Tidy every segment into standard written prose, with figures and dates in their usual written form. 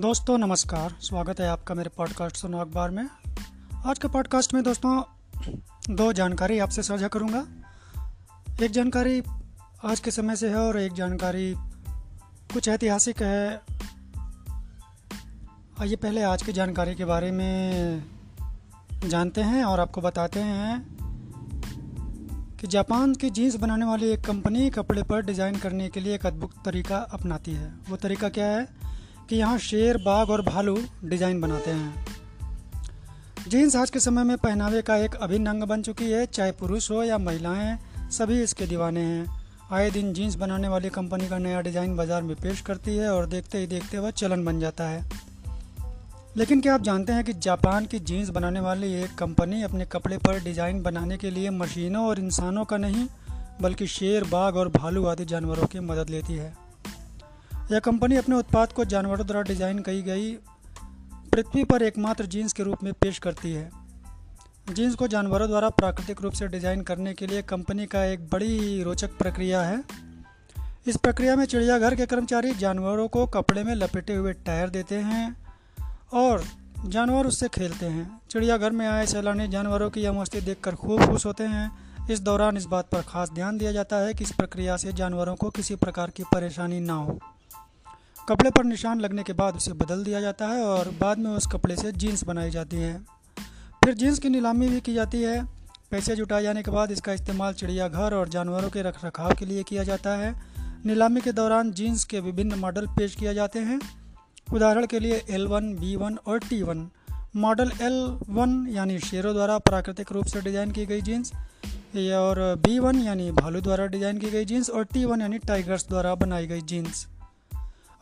दोस्तों नमस्कार, स्वागत है आपका मेरे पॉडकास्ट सुनो अखबार में। आज के पॉडकास्ट में दोस्तों दो जानकारी आपसे साझा करूंगा। एक जानकारी आज के समय से है और एक जानकारी कुछ ऐतिहासिक है। आइए पहले आज की जानकारी के बारे में जानते हैं और आपको बताते हैं कि जापान की जीन्स बनाने वाली एक कंपनी कपड़े पर डिज़ाइन करने के लिए एक अद्भुत तरीका अपनाती है। वो तरीका क्या है कि यहाँ शेर, बाघ और भालू डिज़ाइन बनाते हैं। जीन्स आज के समय में पहनावे का एक अभिन्न अंग बन चुकी है। चाहे पुरुष हो या महिलाएं, सभी इसके दीवाने हैं। आए दिन जीन्स बनाने वाली कंपनी का नया डिज़ाइन बाज़ार में पेश करती है और देखते ही देखते वह चलन बन जाता है। लेकिन क्या आप जानते हैं कि जापान की जीन्स बनाने वाली एक कंपनी अपने कपड़े पर डिज़ाइन बनाने के लिए मशीनों और इंसानों का नहीं बल्कि शेर, बाघ और भालू आदि जानवरों की मदद लेती है। यह कंपनी अपने उत्पाद को जानवरों द्वारा डिज़ाइन की गई पृथ्वी पर एकमात्र जीन्स के रूप में पेश करती है। जीन्स को जानवरों द्वारा प्राकृतिक रूप से डिज़ाइन करने के लिए कंपनी का एक बड़ी रोचक प्रक्रिया है। इस प्रक्रिया में चिड़ियाघर के कर्मचारी जानवरों को कपड़े में लपेटे हुए टायर देते हैं और जानवर उससे खेलते हैं। चिड़ियाघर में आए सैलानी जानवरों की यह मस्ती देखकर खूब खुश होते हैं। इस दौरान इस बात पर खास ध्यान दिया जाता है कि इस प्रक्रिया से जानवरों को किसी प्रकार की परेशानी ना हो। कपड़े पर निशान लगने के बाद उसे बदल दिया जाता है और बाद में उस कपड़े से जीन्स बनाई जाती है। फिर जीन्स की नीलामी भी की जाती है। पैसे जुटाए जाने के बाद इसका इस्तेमाल चिड़ियाघर और जानवरों के रखरखाव के लिए किया जाता है। नीलामी के दौरान जीन्स के विभिन्न मॉडल पेश किए जाते हैं। उदाहरण के लिए L1, B1 और T1। मॉडल L1 यानी शेरों द्वारा प्राकृतिक रूप से डिज़ाइन की गई जीन्स और B1 यानी भालू द्वारा डिज़ाइन की गई जीन्स और T1 यानी टाइगर्स द्वारा बनाई गई जीन्स।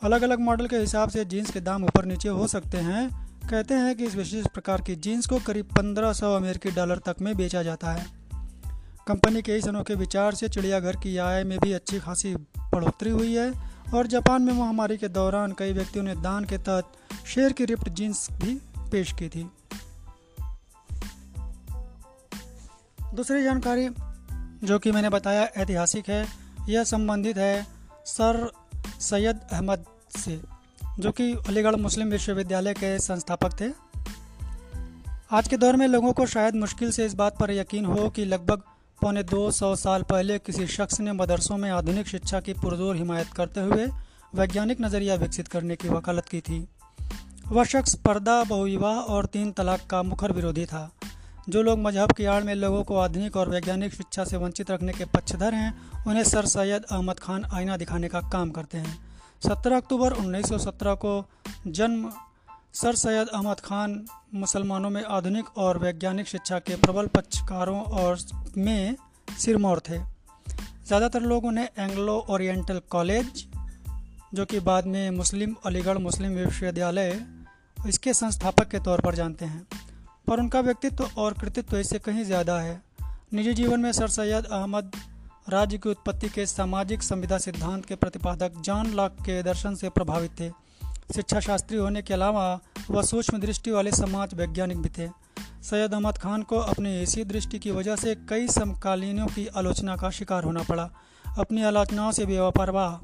अलग अलग मॉडल के हिसाब से जीन्स के दाम ऊपर नीचे हो सकते हैं। कहते हैं कि इस विशेष प्रकार की जीन्स को करीब 1500 अमेरिकी डॉलर तक में बेचा जाता है। कंपनी के इस अनोखे विचार से चिड़ियाघर की आय में भी अच्छी खासी बढ़ोतरी हुई है और जापान में महामारी के दौरान कई व्यक्तियों ने दान के तहत शेर की रिप्ड जीन्स भी पेश की थी। दूसरी जानकारी जो कि मैंने बताया ऐतिहासिक है, यह संबंधित है सर सैयद अहमद से, जो कि अलीगढ़ मुस्लिम विश्वविद्यालय के संस्थापक थे। आज के दौर में लोगों को शायद मुश्किल से इस बात पर यकीन हो कि लगभग 250 साल पहले किसी शख्स ने मदरसों में आधुनिक शिक्षा की पुरजोर हिमायत करते हुए वैज्ञानिक नज़रिया विकसित करने की वकालत की थी। वह शख्स पर्दा, बहुविवाह और 3 तलाक का मुखर विरोधी था। जो लोग मजहब की आड़ में लोगों को आधुनिक और वैज्ञानिक शिक्षा से वंचित रखने के पक्षधर हैं, उन्हें सर सैयद अहमद खान आईना दिखाने का काम करते हैं। 17 अक्टूबर 1917 को जन्म सर सैयद अहमद खान मुसलमानों में आधुनिक और वैज्ञानिक शिक्षा के प्रबल पक्षकारों और में सिरमौर थे। ज़्यादातर लोग उन्हें एंग्लो ओरिएंटल कॉलेज, जो कि बाद में अलीगढ़ मुस्लिम विश्वविद्यालय, इसके संस्थापक के तौर पर जानते हैं, पर उनका व्यक्तित्व और कृतित्व इससे कहीं ज़्यादा है। निजी जीवन में सर सैयद अहमद राज्य की उत्पत्ति के सामाजिक संविदा सिद्धांत के प्रतिपादक जॉन लॉक के दर्शन से प्रभावित थे। शिक्षा शास्त्री होने के अलावा वह सूक्ष्म दृष्टि वाले समाज वैज्ञानिक भी थे। सैयद अहमद खान को अपनी इसी दृष्टि की वजह से कई समकालीनों की आलोचना का शिकार होना पड़ा। अपनी आलोचनाओं से बेपरवाह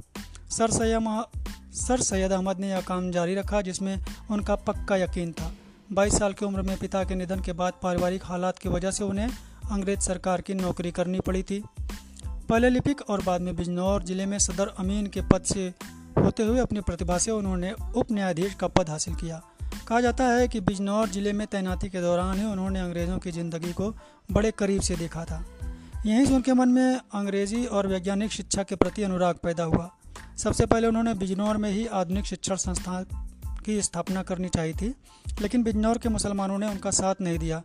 सर सैयद अहमद ने यह काम जारी रखा जिसमें उनका पक्का यकीन था। 22 साल की उम्र में पिता के निधन के बाद पारिवारिक हालात की वजह से उन्हें अंग्रेज सरकार की नौकरी करनी पड़ी थी। पहले लिपिक और बाद में बिजनौर जिले में सदर अमीन के पद से होते हुए अपनी प्रतिभा से उन्होंने उप न्यायाधीश का पद हासिल किया। कहा जाता है कि बिजनौर जिले में तैनाती के दौरान ही उन्होंने अंग्रेज़ों की ज़िंदगी को बड़े करीब से देखा था। यहीं से उनके मन में अंग्रेज़ी और वैज्ञानिक शिक्षा के प्रति अनुराग पैदा हुआ। सबसे पहले उन्होंने बिजनौर में ही आधुनिक शिक्षण संस्थान की स्थापना करनी चाहिए थी, लेकिन बिजनौर के मुसलमानों ने उनका साथ नहीं दिया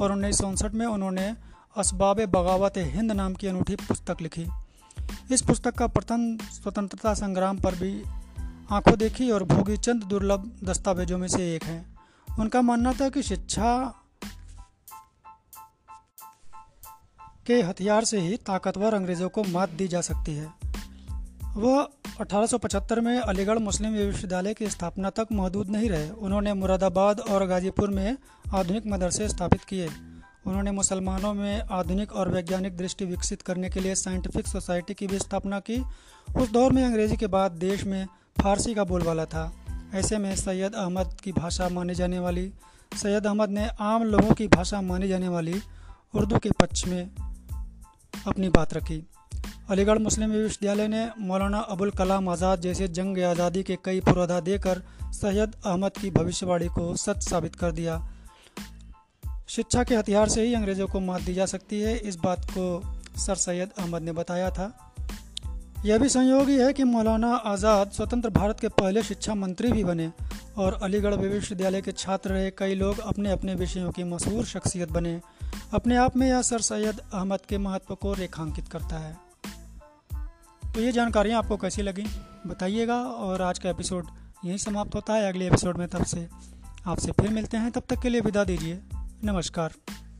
और 1959 में उन्होंने असबाब बगावत-ए हिंद नाम की अनूठी पुस्तक लिखी। इस पुस्तक का प्रथम स्वतंत्रता संग्राम पर भी आंखों देखी और भोगी चंद दुर्लभ दस्तावेजों में से एक है। उनका मानना था कि शिक्षा के हथियार से ही ताकतवर अंग्रेज़ों को मात दी जा सकती है। वह 1875 में अलीगढ़ मुस्लिम विश्वविद्यालय की स्थापना तक महदूद नहीं रहे। उन्होंने मुरादाबाद और गाजीपुर में आधुनिक मदरसे स्थापित किए। उन्होंने मुसलमानों में आधुनिक और वैज्ञानिक दृष्टि विकसित करने के लिए साइंटिफिक सोसाइटी की भी स्थापना की। उस दौर में अंग्रेजी के बाद देश में फारसी का बोलबाला था। ऐसे में सैयद अहमद की भाषा माने जाने वाली सैयद अहमद ने आम लोगों की भाषा माने जाने वाली उर्दू के पक्ष में अपनी बात रखी। अलीगढ़ मुस्लिम विश्वविद्यालय ने मौलाना अबुल कलाम आज़ाद जैसे जंग आज़ादी के कई पुरोधा देकर सैयद अहमद की भविष्यवाणी को सच साबित कर दिया। शिक्षा के हथियार से ही अंग्रेज़ों को मात दी जा सकती है, इस बात को सर सैयद अहमद ने बताया था। यह भी संयोग ही है कि मौलाना आज़ाद स्वतंत्र भारत के पहले शिक्षा मंत्री भी बने और अलीगढ़ विश्वविद्यालय के छात्र रहे कई लोग अपने अपने विषयों की मशहूर शख्सियत बने। अपने आप में यह सर सैयद अहमद के महत्व को रेखांकित करता है। तो ये जानकारियाँ आपको कैसी लगीं बताइएगा, और आज का एपिसोड यहीं समाप्त होता है। अगले एपिसोड में तब से आपसे फिर मिलते हैं, तब तक के लिए विदा दीजिए। नमस्कार।